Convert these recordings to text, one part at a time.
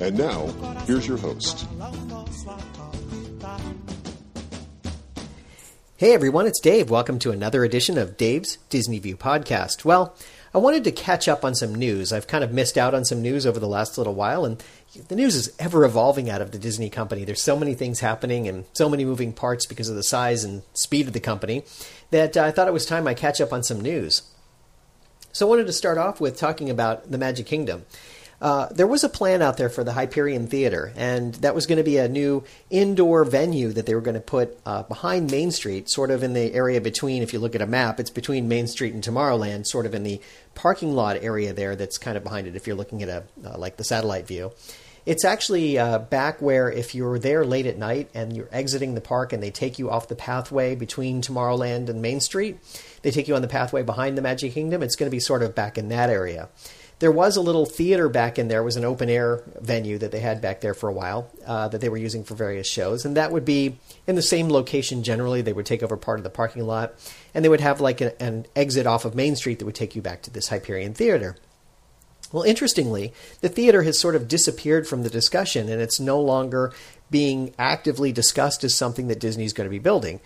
And now, here's your host. Hey everyone, it's Dave. Welcome to another edition of Dave's Disney View Podcast. Well, I wanted to catch up on some news. I've kind of missed out on some news over the last little while, and the news is ever evolving out of the Disney company. There's so many things happening and so many moving parts because of the size and speed of the company that I thought it was time I catch up on some news. So I wanted to start off with talking about the Magic Kingdom. There was a plan out there for the Hyperion Theater, and that was going to be a new indoor venue that they were going to put behind Main Street, sort of in the area between, if you look at a map, it's between Main Street and Tomorrowland, sort of in the parking lot area there that's kind of behind it if you're looking at like the satellite view. It's actually back where if you're there late at night and you're exiting the park and they take you off the pathway between Tomorrowland and Main Street, they take you on the pathway behind the Magic Kingdom, it's going to be sort of back in that area. There was a little theater back in there. It was an open-air venue that they had back there for a while that they were using for various shows. And that would be in the same location generally. They would take over part of the parking lot, and they would have like an exit off of Main Street that would take you back to this Hyperion Theater. Well, interestingly, the theater has sort of disappeared from the discussion, and it's no longer being actively discussed as something that Disney's going to be building.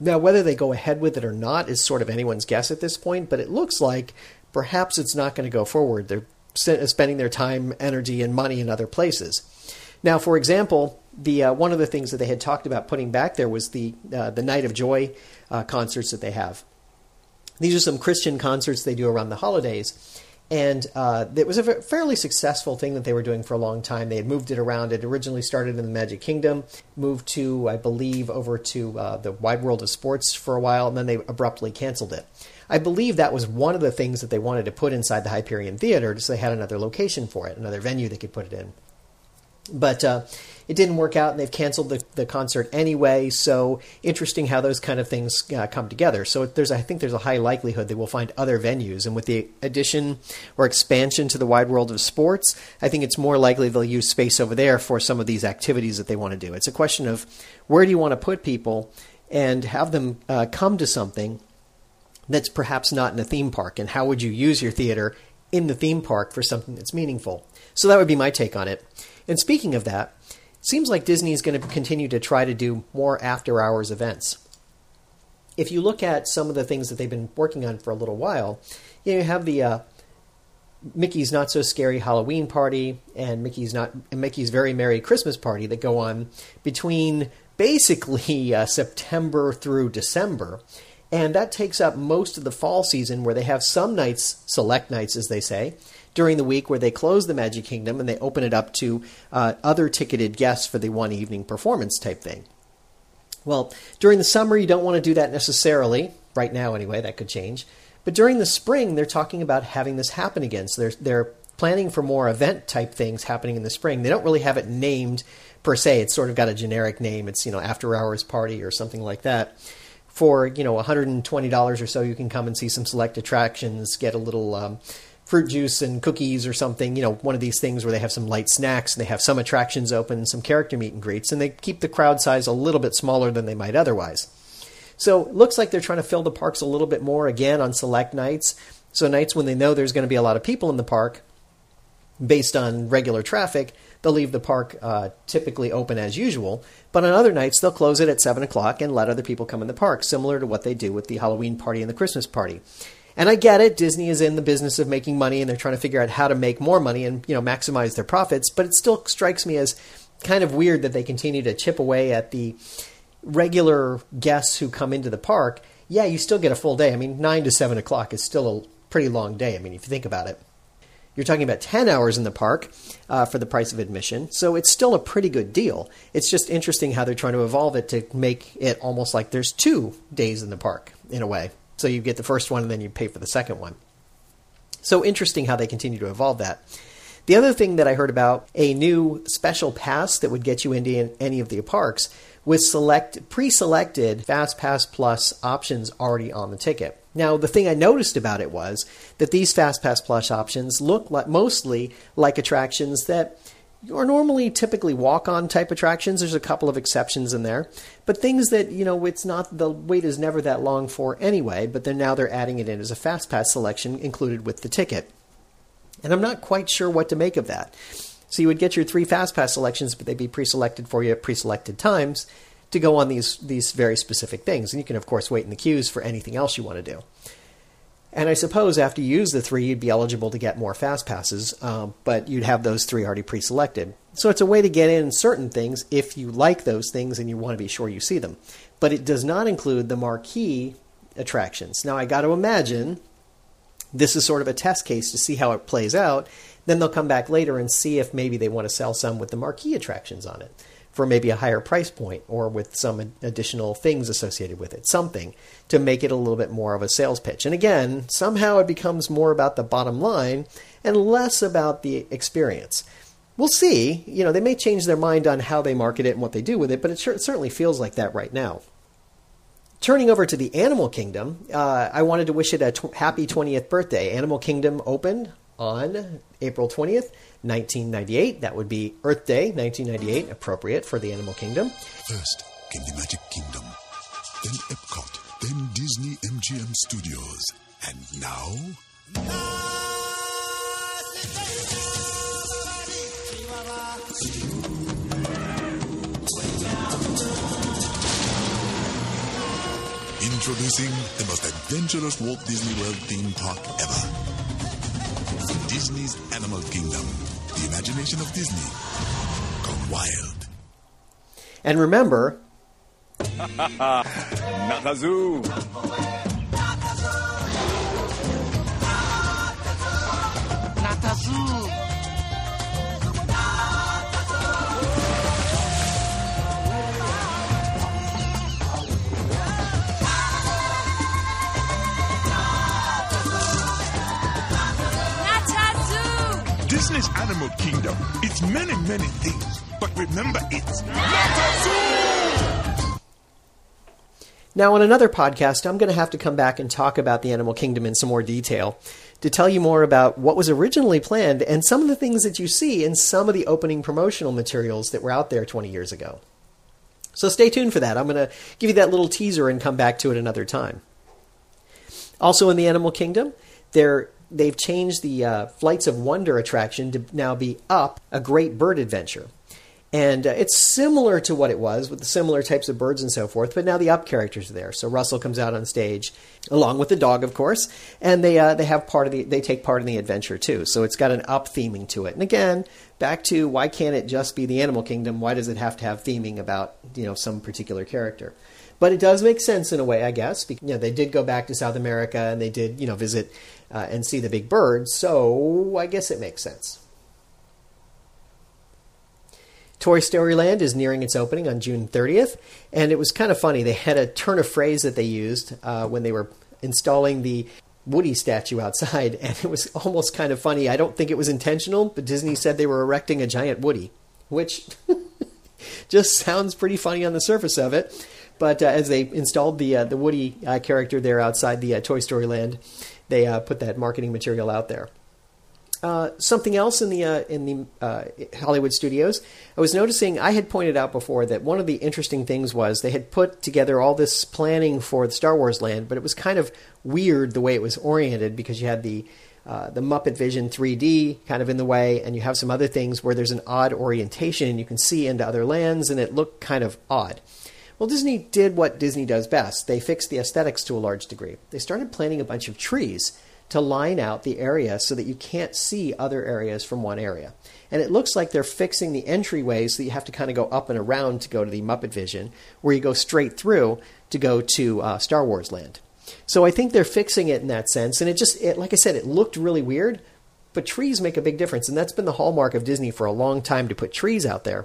Now, whether they go ahead with it or not is sort of anyone's guess at this point, but it looks like perhaps it's not going to go forward. They're spending their time, energy, and money in other places. Now, for example, the one of the things that they had talked about putting back there was the Night of Joy concerts that they have. These are some Christian concerts they do around the holidays. And it was a fairly successful thing that they were doing for a long time. They had moved it around. It originally started in the Magic Kingdom, moved to, I believe, over to the Wide World of Sports for a while, and then they abruptly canceled it. I believe that was one of the things that they wanted to put inside the Hyperion Theater, so they had another location for it, another venue they could put it in. But it didn't work out, and they've canceled the concert anyway, so interesting how those kind of things come together. So I think there's a high likelihood they will find other venues, and with the addition or expansion to the Wide World of Sports, I think it's more likely they'll use space over there for some of these activities that they want to do. It's a question of where do you want to put people and have them come to something that's perhaps not in a theme park, and how would you use your theater in the theme park for something that's meaningful? So that would be my take on it. And speaking of that, it seems like Disney is going to continue to try to do more after-hours events. If you look at some of the things that they've been working on for a little while, you have the Mickey's Not-So-Scary Halloween Party and Mickey's Very Merry Christmas Party that go on between basically September through December. And that takes up most of the fall season where they have some nights, select nights as they say, during the week where they close the Magic Kingdom and they open it up to other ticketed guests for the one evening performance type thing. Well, during the summer, you don't want to do that necessarily. Right now, anyway, that could change. But during the spring, they're talking about having this happen again. So they're planning for more event type things happening in the spring. They don't really have it named per se. It's sort of got a generic name. It's, after hours party or something like that. For, $120 or so, you can come and see some select attractions, get a little fruit juice and cookies or something, one of these things where they have some light snacks and they have some attractions open, some character meet and greets, and they keep the crowd size a little bit smaller than they might otherwise. So it looks like they're trying to fill the parks a little bit more again on select nights. So nights when they know there's going to be a lot of people in the park, based on regular traffic, they'll leave the park typically open as usual. But on other nights, they'll close it at 7 o'clock and let other people come in the park, similar to what they do with the Halloween party and the Christmas party. And I get it. Disney is in the business of making money, and they're trying to figure out how to make more money and maximize their profits. But it still strikes me as kind of weird that they continue to chip away at the regular guests who come into the park. Yeah, you still get a full day. 9 to 7 o'clock is still a pretty long day, if you think about it. You're talking about 10 hours in the park for the price of admission. So it's still a pretty good deal. It's just interesting how they're trying to evolve it to make it almost like there's 2 days in the park in a way. So you get the first one and then you pay for the second one. So interesting how they continue to evolve that. The other thing that I heard about, a new special pass that would get you into any of the parks with pre-selected FastPass Plus options already on the ticket. Now, the thing I noticed about it was that these FastPass Plus options look like, mostly like attractions that are normally typically walk-on type attractions. There's a couple of exceptions in there, but things that, you know, it's not, the wait is never that long for anyway, but then now they're adding it in as a FastPass selection included with the ticket. And I'm not quite sure what to make of that. So you would get your 3 FastPass selections, but they'd be pre-selected for you at pre-selected times to go on these very specific things. And you can, of course, wait in the queues for anything else you want to do. And I suppose after you use the 3, you'd be eligible to get more FastPasses, but you'd have those 3 already pre-selected. So it's a way to get in certain things if you like those things and you want to be sure you see them. But it does not include the marquee attractions. Now, I got to imagine this is sort of a test case to see how it plays out. Then they'll come back later and see if maybe they want to sell some with the marquee attractions on it for maybe a higher price point or with some additional things associated with it, something to make it a little bit more of a sales pitch. And again, somehow it becomes more about the bottom line and less about the experience. We'll see. You know, they may change their mind on how they market it and what they do with it, but it certainly feels like that right now. Turning over to the Animal Kingdom, I wanted to wish it a happy 20th birthday. Animal Kingdom opened on April 20th, 1998. That would be Earth Day, 1998, appropriate for the Animal Kingdom. First came the Magic Kingdom, then Epcot, then Disney MGM Studios, and now... Introducing the most adventurous Walt Disney World theme park ever. Disney's Animal Kingdom. The imagination of Disney gone wild. And remember... Nakazoo! Nakazoo! Disney's Animal Kingdom. It's many, many things, but remember, it's not a zoo! Now, on another podcast, I'm going to have to come back and talk about the Animal Kingdom in some more detail to tell you more about what was originally planned and some of the things that you see in some of the opening promotional materials that were out there 20 years ago. So stay tuned for that. I'm going to give you that little teaser and come back to it another time. Also in the Animal Kingdom, they've changed the Flights of Wonder attraction to now be Up, a Great Bird Adventure. And it's similar to what it was with the similar types of birds and so forth, but now the Up characters are there. So Russell comes out on stage along with the dog, of course, and they take part in the adventure too. So it's got an Up theming to it. And again, back to why can't it just be the Animal Kingdom? Why does it have to have theming about, you know, some particular character? But it does make sense in a way, I guess. Because, you know, they did go back to South America and they did, you know, visit and see the big bird. So I guess it makes sense. Toy Story Land is nearing its opening on June 30th. And it was kind of funny. They had a turn of phrase that they used when they were installing the Woody statue outside. And it was almost kind of funny. I don't think it was intentional, but Disney said they were erecting a giant Woody, which just sounds pretty funny on the surface of it. But as they installed the Woody character there outside the Toy Story Land, they put that marketing material out there. Something else in the Hollywood Studios, I was noticing, I had pointed out before that one of the interesting things was they had put together all this planning for the Star Wars Land, but it was kind of weird the way it was oriented because you had the Muppet Vision 3D kind of in the way, and you have some other things where there's an odd orientation and you can see into other lands, and it looked kind of odd. Well, Disney did what Disney does best. They fixed the aesthetics to a large degree. They started planting a bunch of trees to line out the area so that you can't see other areas from one area. And it looks like they're fixing the entryway so that you have to kind of go up and around to go to the Muppet Vision, where you go straight through to go to Star Wars Land. So I think they're fixing it in that sense. And it just, like I said, it looked really weird, But trees make a big difference, and that's been the hallmark of Disney for a long time, to put trees out there.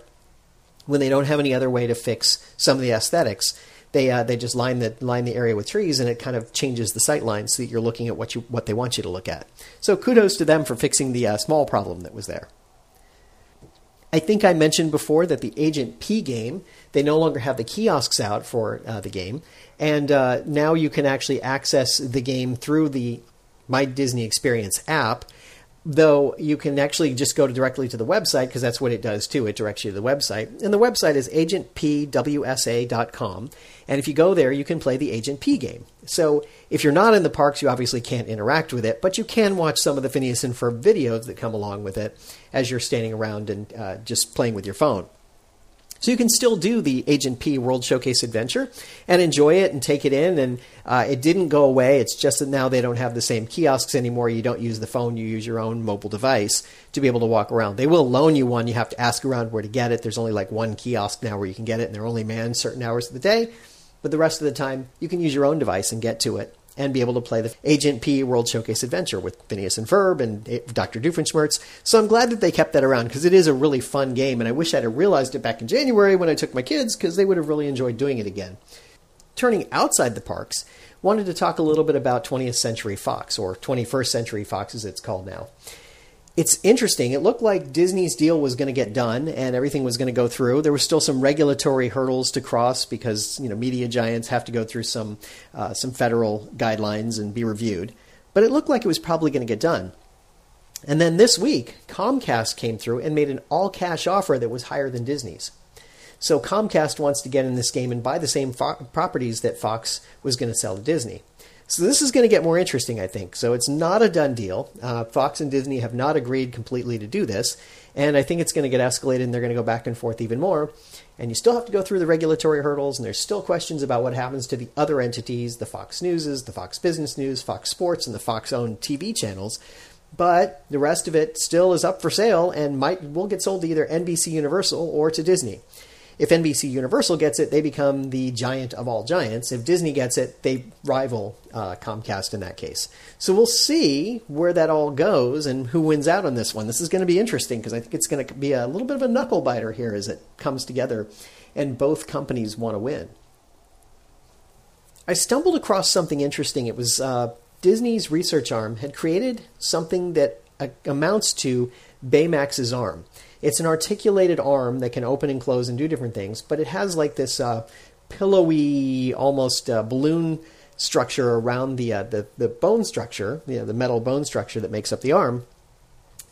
When they don't have any other way to fix some of the aesthetics, they just line the area with trees, and it kind of changes the sight line so that you're looking at what they want you to look at. So kudos to them for fixing the small problem that was there. I think I mentioned before that the Agent P game, they no longer have the kiosks out for the game. And now you can actually access the game through the My Disney Experience app, though you can actually just go directly to the website, because that's what it does too. It directs you to the website. And the website is agentpwsa.com. And if you go there, you can play the Agent P game. So if you're not in the parks, you obviously can't interact with it, but you can watch some of the Phineas and Ferb videos that come along with it as you're standing around and just playing with your phone. So you can still do the Agent P World Showcase Adventure and enjoy it and take it in. And it didn't go away. It's just that now they don't have the same kiosks anymore. You don't use the phone. You use your own mobile device to be able to walk around. They will loan you one. You have to ask around where to get it. There's only like one kiosk now where you can get it, and they're only manned certain hours of the day. But the rest of the time, you can use your own device and get to it and be able to play the Agent P World Showcase Adventure with Phineas and Ferb and Dr. Doofenshmirtz. So I'm glad that they kept that around, because it is a really fun game, and I wish I'd have realized it back in January when I took my kids, because they would have really enjoyed doing it again. Turning outside the parks, wanted to talk a little bit about 20th Century Fox, or 21st Century Fox as it's called now. It's interesting. It looked like Disney's deal was going to get done and everything was going to go through. There were still some regulatory hurdles to cross, because media giants have to go through some federal guidelines and be reviewed. But it looked like it was probably going to get done. And then this week, Comcast came through and made an all-cash offer that was higher than Disney's. So Comcast wants to get in this game and buy the same properties that Fox was going to sell to Disney. So this is going to get more interesting, I think. So it's not a done deal. Fox and Disney have not agreed completely to do this. And I think it's going to get escalated, and they're going to go back and forth even more. And you still have to go through the regulatory hurdles, and there's still questions about what happens to the other entities, the Fox Newses, the Fox Business News, Fox Sports, and the Fox-owned TV channels. But the rest of it still is up for sale and will get sold to either NBC Universal or to Disney. If NBC Universal gets it, they become the giant of all giants. If Disney gets it, they rival Comcast in that case. So we'll see where that all goes and who wins out on this one. This is going to be interesting, because I think it's going to be a little bit of a knuckle-biter here as it comes together, and both companies want to win. I stumbled across something interesting. It was Disney's research arm had created something that amounts to Baymax's arm. It's an articulated arm that can open and close and do different things, but it has like this pillowy, almost balloon structure around the bone structure, the metal bone structure that makes up the arm,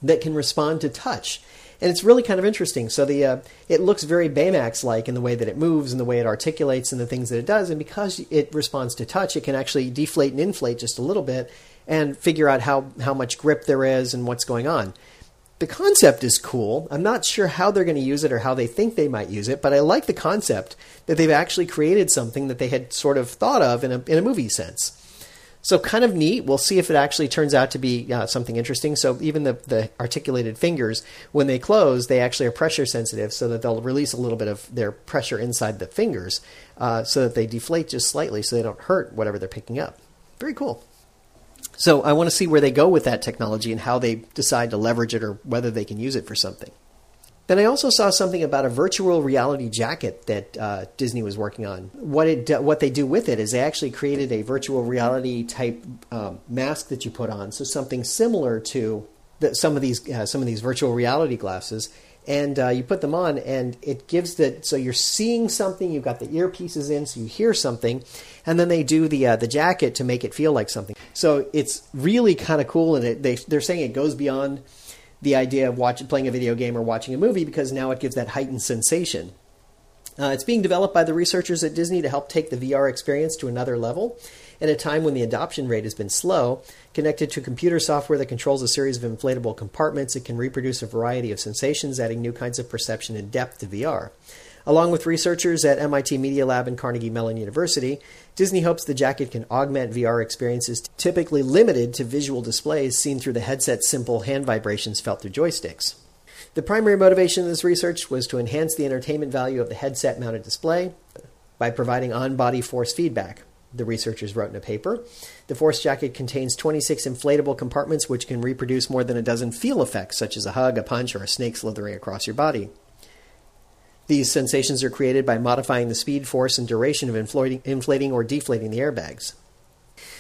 that can respond to touch. And it's really kind of interesting. So it looks very Baymax-like in the way that it moves and the way it articulates and the things that it does. And because it responds to touch, it can actually deflate and inflate just a little bit and figure out how much grip there is and what's going on. The concept is cool. I'm not sure how they're going to use it or how they think they might use it, but I like the concept that they've actually created something that they had sort of thought of in a movie sense. So kind of neat. We'll see if it actually turns out to be something interesting. So even the articulated fingers, when they close, they actually are pressure sensitive, so that they'll release a little bit of their pressure inside the fingers so that they deflate just slightly so they don't hurt whatever they're picking up. Very cool. So I want to see where they go with that technology and how they decide to leverage it, or whether they can use it for something. Then I also saw something about a virtual reality jacket that Disney was working on. What they do with it is they actually created a virtual reality type mask that you put on, so something similar to some of these virtual reality glasses. And you put them on, and it gives so you're seeing something. You've got the earpieces in, so you hear something, and then they do the jacket to make it feel like something. So it's really kind of cool, and they're saying it goes beyond the idea of playing a video game or watching a movie, because now it gives that heightened sensation. It's being developed by the researchers at Disney to help take the VR experience to another level at a time when the adoption rate has been slow. Connected to computer software that controls a series of inflatable compartments, it can reproduce a variety of sensations, adding new kinds of perception and depth to VR. Along with researchers at MIT Media Lab and Carnegie Mellon University, Disney hopes the jacket can augment VR experiences typically limited to visual displays seen through the headset's simple hand vibrations felt through joysticks. The primary motivation of this research was to enhance the entertainment value of the headset-mounted display by providing on-body force feedback. the researchers wrote in a paper. The Force Jacket contains 26 inflatable compartments which can reproduce more than a dozen feel effects, such as a hug, a punch, or a snake slithering across your body. These sensations are created by modifying the speed, force, and duration of inflating or deflating the airbags.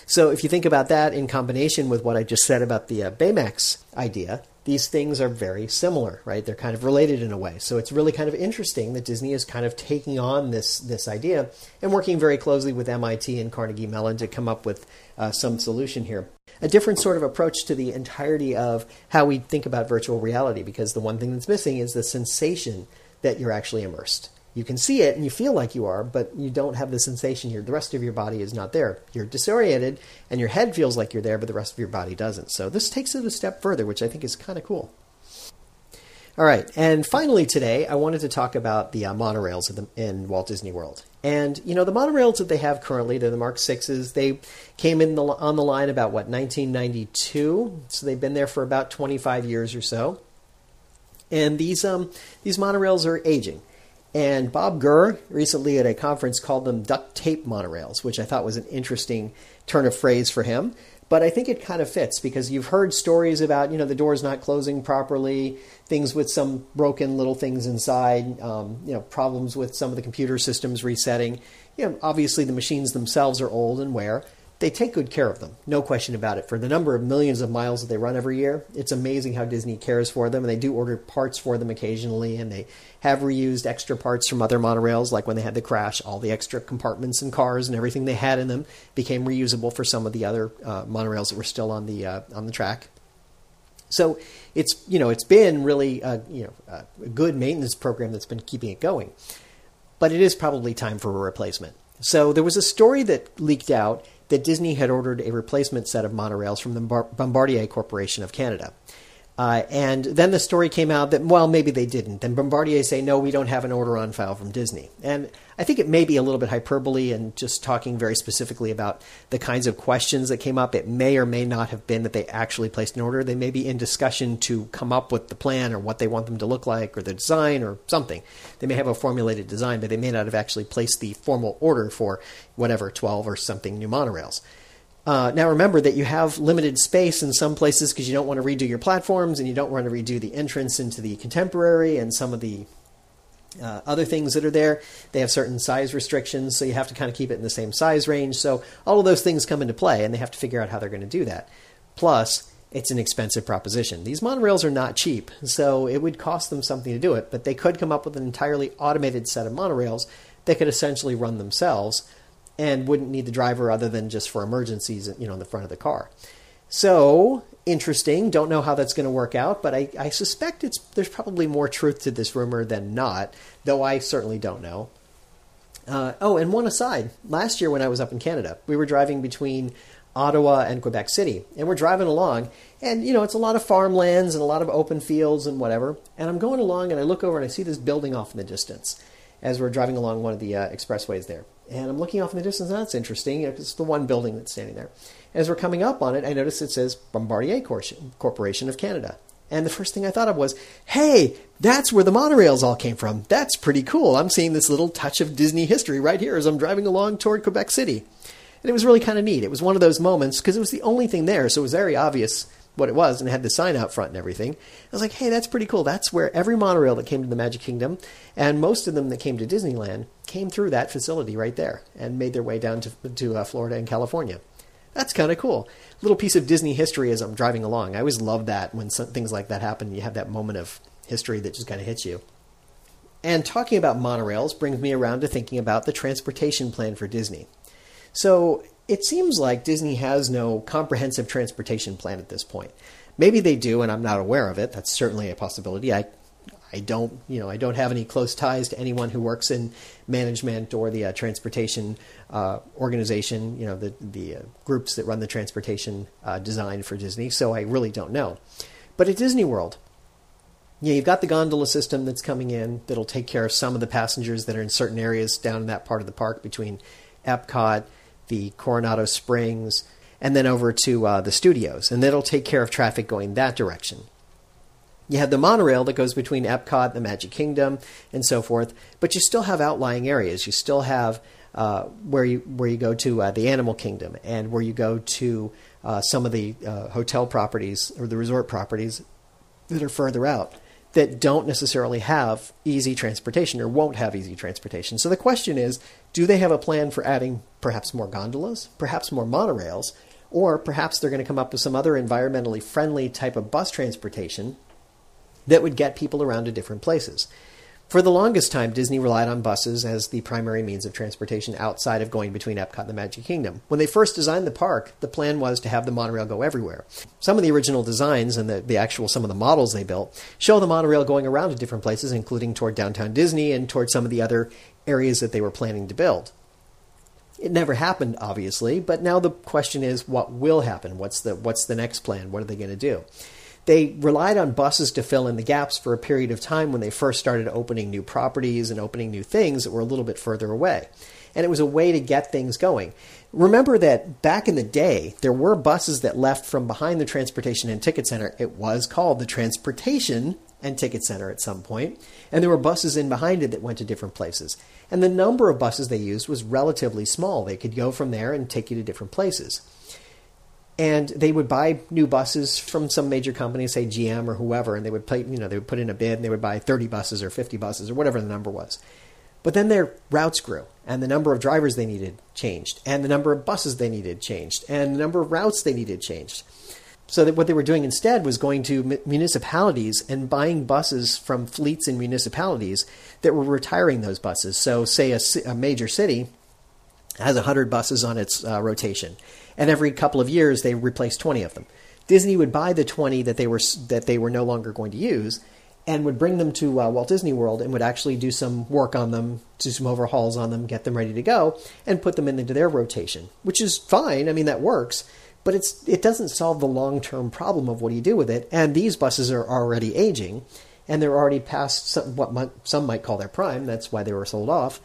So if you think about that in combination with what I just said about the Baymax idea, these things are very similar, right? They're kind of related in a way. So it's really kind of interesting that Disney is kind of taking on this idea and working very closely with MIT and Carnegie Mellon to come up with some solution here. A different sort of approach to the entirety of how we think about virtual reality, because the one thing that's missing is the sensation that you're actually immersed. You can see it and you feel like you are, but you don't have the sensation. The rest of your body is not there. You're disoriented and your head feels like you're there, but the rest of your body doesn't. So this takes it a step further, which I think is kind of cool. All right. And finally today, I wanted to talk about the monorails in Walt Disney World. And, you know, the monorails that they have currently, they're the Mark 6s. They came in on the line about, 1992? So they've been there for about 25 years or so. And these monorails are aging. And Bob Gurr recently at a conference called them duct tape monorails, which I thought was an interesting turn of phrase for him. But I think it kind of fits because you've heard stories about, the doors not closing properly, things with some broken little things inside, problems with some of the computer systems resetting. Obviously the machines themselves are old and wear. They take good care of them, no question about it. For the number of millions of miles that they run every year, it's amazing how Disney cares for them, and they do order parts for them occasionally, and they have reused extra parts from other monorails, like when they had the crash, all the extra compartments and cars and everything they had in them became reusable for some of the other monorails that were still on the track. So it's been really a good maintenance program that's been keeping it going, but it is probably time for a replacement. So there was a story that leaked out that Disney had ordered a replacement set of monorails from the Bombardier Corporation of Canada. And then the story came out that, well, maybe they didn't. Then Bombardier say, no, we don't have an order on file from Disney. And I think it may be a little bit hyperbole and just talking very specifically about the kinds of questions that came up. It may or may not have been that they actually placed an order. They may be in discussion to come up with the plan or what they want them to look like or the design or something. They may have a formulated design, but they may not have actually placed the formal order for whatever, 12 or something new monorails. Now, remember that you have limited space in some places because you don't want to redo your platforms and you don't want to redo the entrance into the Contemporary and some of the other things that are there. They have certain size restrictions, so you have to kind of keep it in the same size range. So all of those things come into play, and they have to figure out how they're going to do that. Plus, it's an expensive proposition. These monorails are not cheap, so it would cost them something to do it, but they could come up with an entirely automated set of monorails that could essentially run themselves and wouldn't need the driver other than just for emergencies, in the front of the car. So interesting. Don't know how that's going to work out, but I suspect there's probably more truth to this rumor than not, though I certainly don't know. And one aside, last year when I was up in Canada, we were driving between Ottawa and Quebec City, and we're driving along, and it's a lot of farmlands and a lot of open fields and whatever. And I'm going along and I look over and I see this building off in the distance as we're driving along one of the expressways there. And I'm looking off in the distance, and that's interesting. It's the one building that's standing there. As we're coming up on it, I notice it says Bombardier Corporation of Canada. And the first thing I thought of was, hey, that's where the monorails all came from. That's pretty cool. I'm seeing this little touch of Disney history right here as I'm driving along toward Quebec City. And it was really kind of neat. It was one of those moments because it was the only thing there, so it was very obvious what it was, and it had the sign out front and everything. I was like, hey, that's pretty cool. That's where every monorail that came to the Magic Kingdom and most of them that came to Disneyland came through that facility right there and made their way down to Florida and California. That's kind of cool. Little piece of Disney history as I'm driving along. I always love that when things like that happen. You have that moment of history that just kind of hits you. And talking about monorails brings me around to thinking about the transportation plan for Disney. So it seems like Disney has no comprehensive transportation plan at this point. Maybe they do, and I'm not aware of it. That's certainly a possibility. I don't have any close ties to anyone who works in management or the transportation organization, the groups that run the transportation design for Disney. So I really don't know. But at Disney World, you've got the gondola system that's coming in that'll take care of some of the passengers that are in certain areas down in that part of the park between Epcot, the Coronado Springs, and then over to the studios. And that'll take care of traffic going that direction. You have the monorail that goes between Epcot, the Magic Kingdom, and so forth, but you still have outlying areas. You still have where you go to the Animal Kingdom and where you go to some of the hotel properties or the resort properties that are further out that don't necessarily have easy transportation or won't have easy transportation. So the question is, do they have a plan for adding perhaps more gondolas, perhaps more monorails, or perhaps they're going to come up with some other environmentally friendly type of bus transportation that would get people around to different places? For the longest time, Disney relied on buses as the primary means of transportation outside of going between Epcot and the Magic Kingdom. When they first designed the park, the plan was to have the monorail go everywhere. Some of the original designs and some of the models they built show the monorail going around to different places, including toward downtown Disney and toward some of the other areas that they were planning to build. It never happened, obviously, but now the question is, what will happen? What's the next plan? What are they going to do? They relied on buses to fill in the gaps for a period of time when they first started opening new properties and opening new things that were a little bit further away. And it was a way to get things going. Remember that back in the day, there were buses that left from behind the Transportation and Ticket Center. It was called the Transportation and Ticket Center at some point. And there were buses in behind it that went to different places. And the number of buses they used was relatively small. They could go from there and take you to different places. And they would buy new buses from some major company, say GM or whoever, and they would put in a bid and they would buy 30 buses or 50 buses or whatever the number was. But then their routes grew, and the number of drivers they needed changed, and the number of buses they needed changed, and the number of routes they needed changed. So that what they were doing instead was going to municipalities and buying buses from fleets in municipalities that were retiring those buses. So say a major city has 100 buses on its rotation. And every couple of years, they replaced 20 of them. Disney would buy the 20 that they were no longer going to use and would bring them to Walt Disney World and would actually do some work on them, do some overhauls on them, get them ready to go, and put them into their rotation, which is fine. I mean, that works. But it doesn't solve the long-term problem of what do you do with it. And these buses are already aging, and they're already past what some might call their prime. That's why they were sold off.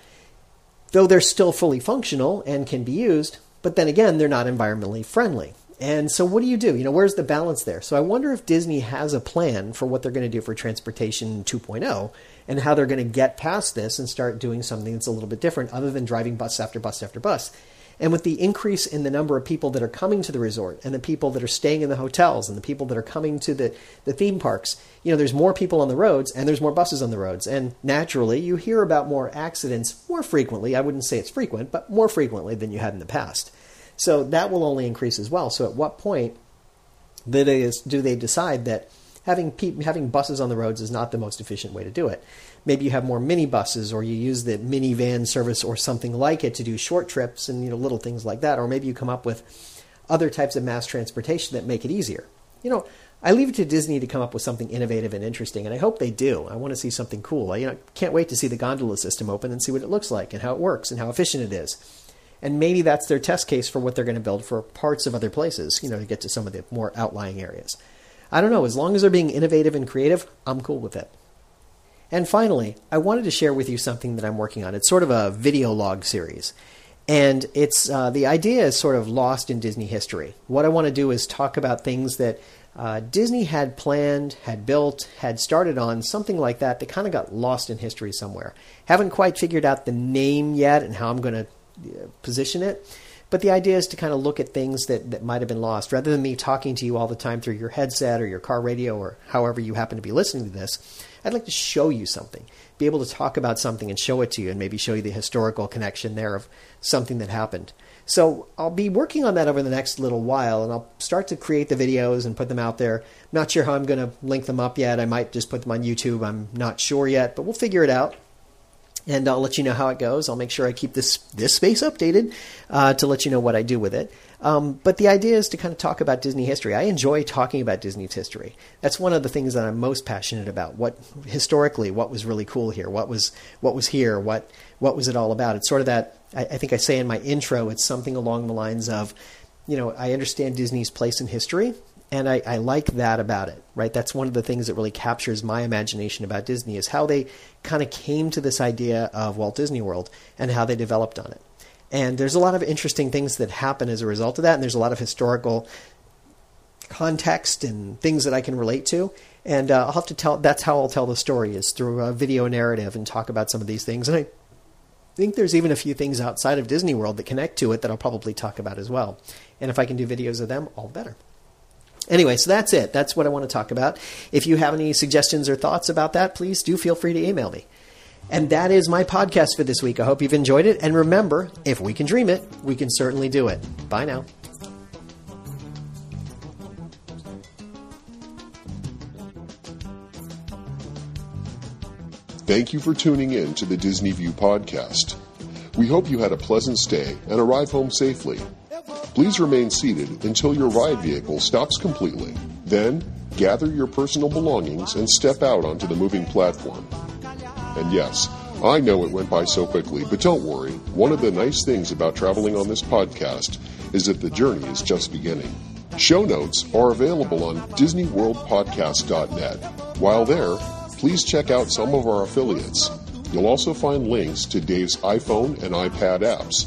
Though they're still fully functional and can be used, but then again, they're not environmentally friendly. And so what do? You know, where's the balance there? So I wonder if Disney has a plan for what they're going to do for Transportation 2.0 and how they're going to get past this and start doing something that's a little bit different other than driving bus after bus after bus. And with the increase in the number of people that are coming to the resort and the people that are staying in the hotels and the people that are coming to the theme parks, you know, there's more people on the roads and there's more buses on the roads. And naturally, you hear about more accidents more frequently. I wouldn't say it's frequent, but more frequently than you had in the past. So that will only increase as well. So at what point do they decide that having buses on the roads is not the most efficient way to do it? Maybe you have more mini buses, or you use the minivan service or something like it to do short trips and, you know, little things like that. Or maybe you come up with other types of mass transportation that make it easier. You know, I leave it to Disney to come up with something innovative and interesting, and I hope they do. I want to see something cool. I can't wait to see the gondola system open and see what it looks like and how it works and how efficient it is. And maybe that's their test case for what they're going to build for parts of other places, you know, to get to some of the more outlying areas. I don't know. As long as they're being innovative and creative, I'm cool with it. And finally, I wanted to share with you something that I'm working on. It's sort of a video log series. And it's the idea is sort of lost in Disney history. What I want to do is talk about things that Disney had planned, had built, had started on, something like that kind of got lost in history somewhere. Haven't quite figured out the name yet and how I'm going to position it. But the idea is to kind of look at things that might have been lost. Rather than me talking to you all the time through your headset or your car radio or however you happen to be listening to this, I'd like to show you something, be able to talk about something and show it to you and maybe show you the historical connection there of something that happened. So I'll be working on that over the next little while, and I'll start to create the videos and put them out there. I'm not sure how I'm going to link them up yet. I might just put them on YouTube. I'm not sure yet, but we'll figure it out. And I'll let you know how it goes. I'll make sure I keep this space updated to let you know what I do with it. But the idea is to kind of talk about Disney history. I enjoy talking about Disney's history. That's one of the things that I'm most passionate about. What historically, what was really cool here? What was here? What was it all about? It's sort of that. I think I say in my intro, it's something along the lines of, you know, I understand Disney's place in history. And I like that about it, right? That's one of the things that really captures my imagination about Disney is how they kind of came to this idea of Walt Disney World and how they developed on it. And there's a lot of interesting things that happen as a result of that. And there's a lot of historical context and things that I can relate to. And I'll have to tell, that's how I'll tell the story, is through a video narrative and talk about some of these things. And I I think there's even a few things outside of Disney World that connect to it that I'll probably talk about as well. And if I can do videos of them, all the better. Anyway, so that's it. That's what I want to talk about. If you have any suggestions or thoughts about that, please do feel free to email me. And that is my podcast for this week. I hope you've enjoyed it. And remember, if we can dream it, we can certainly do it. Bye now. Thank you for tuning in to the Disney View Podcast. We hope you had a pleasant stay and arrive home safely. Please remain seated until your ride vehicle stops completely. Then, gather your personal belongings and step out onto the moving platform. And yes, I know it went by so quickly, but don't worry. One of the nice things about traveling on this podcast is that the journey is just beginning. Show notes are available on DisneyWorldPodcast.net. While there, please check out some of our affiliates. You'll also find links to Dave's iPhone and iPad apps.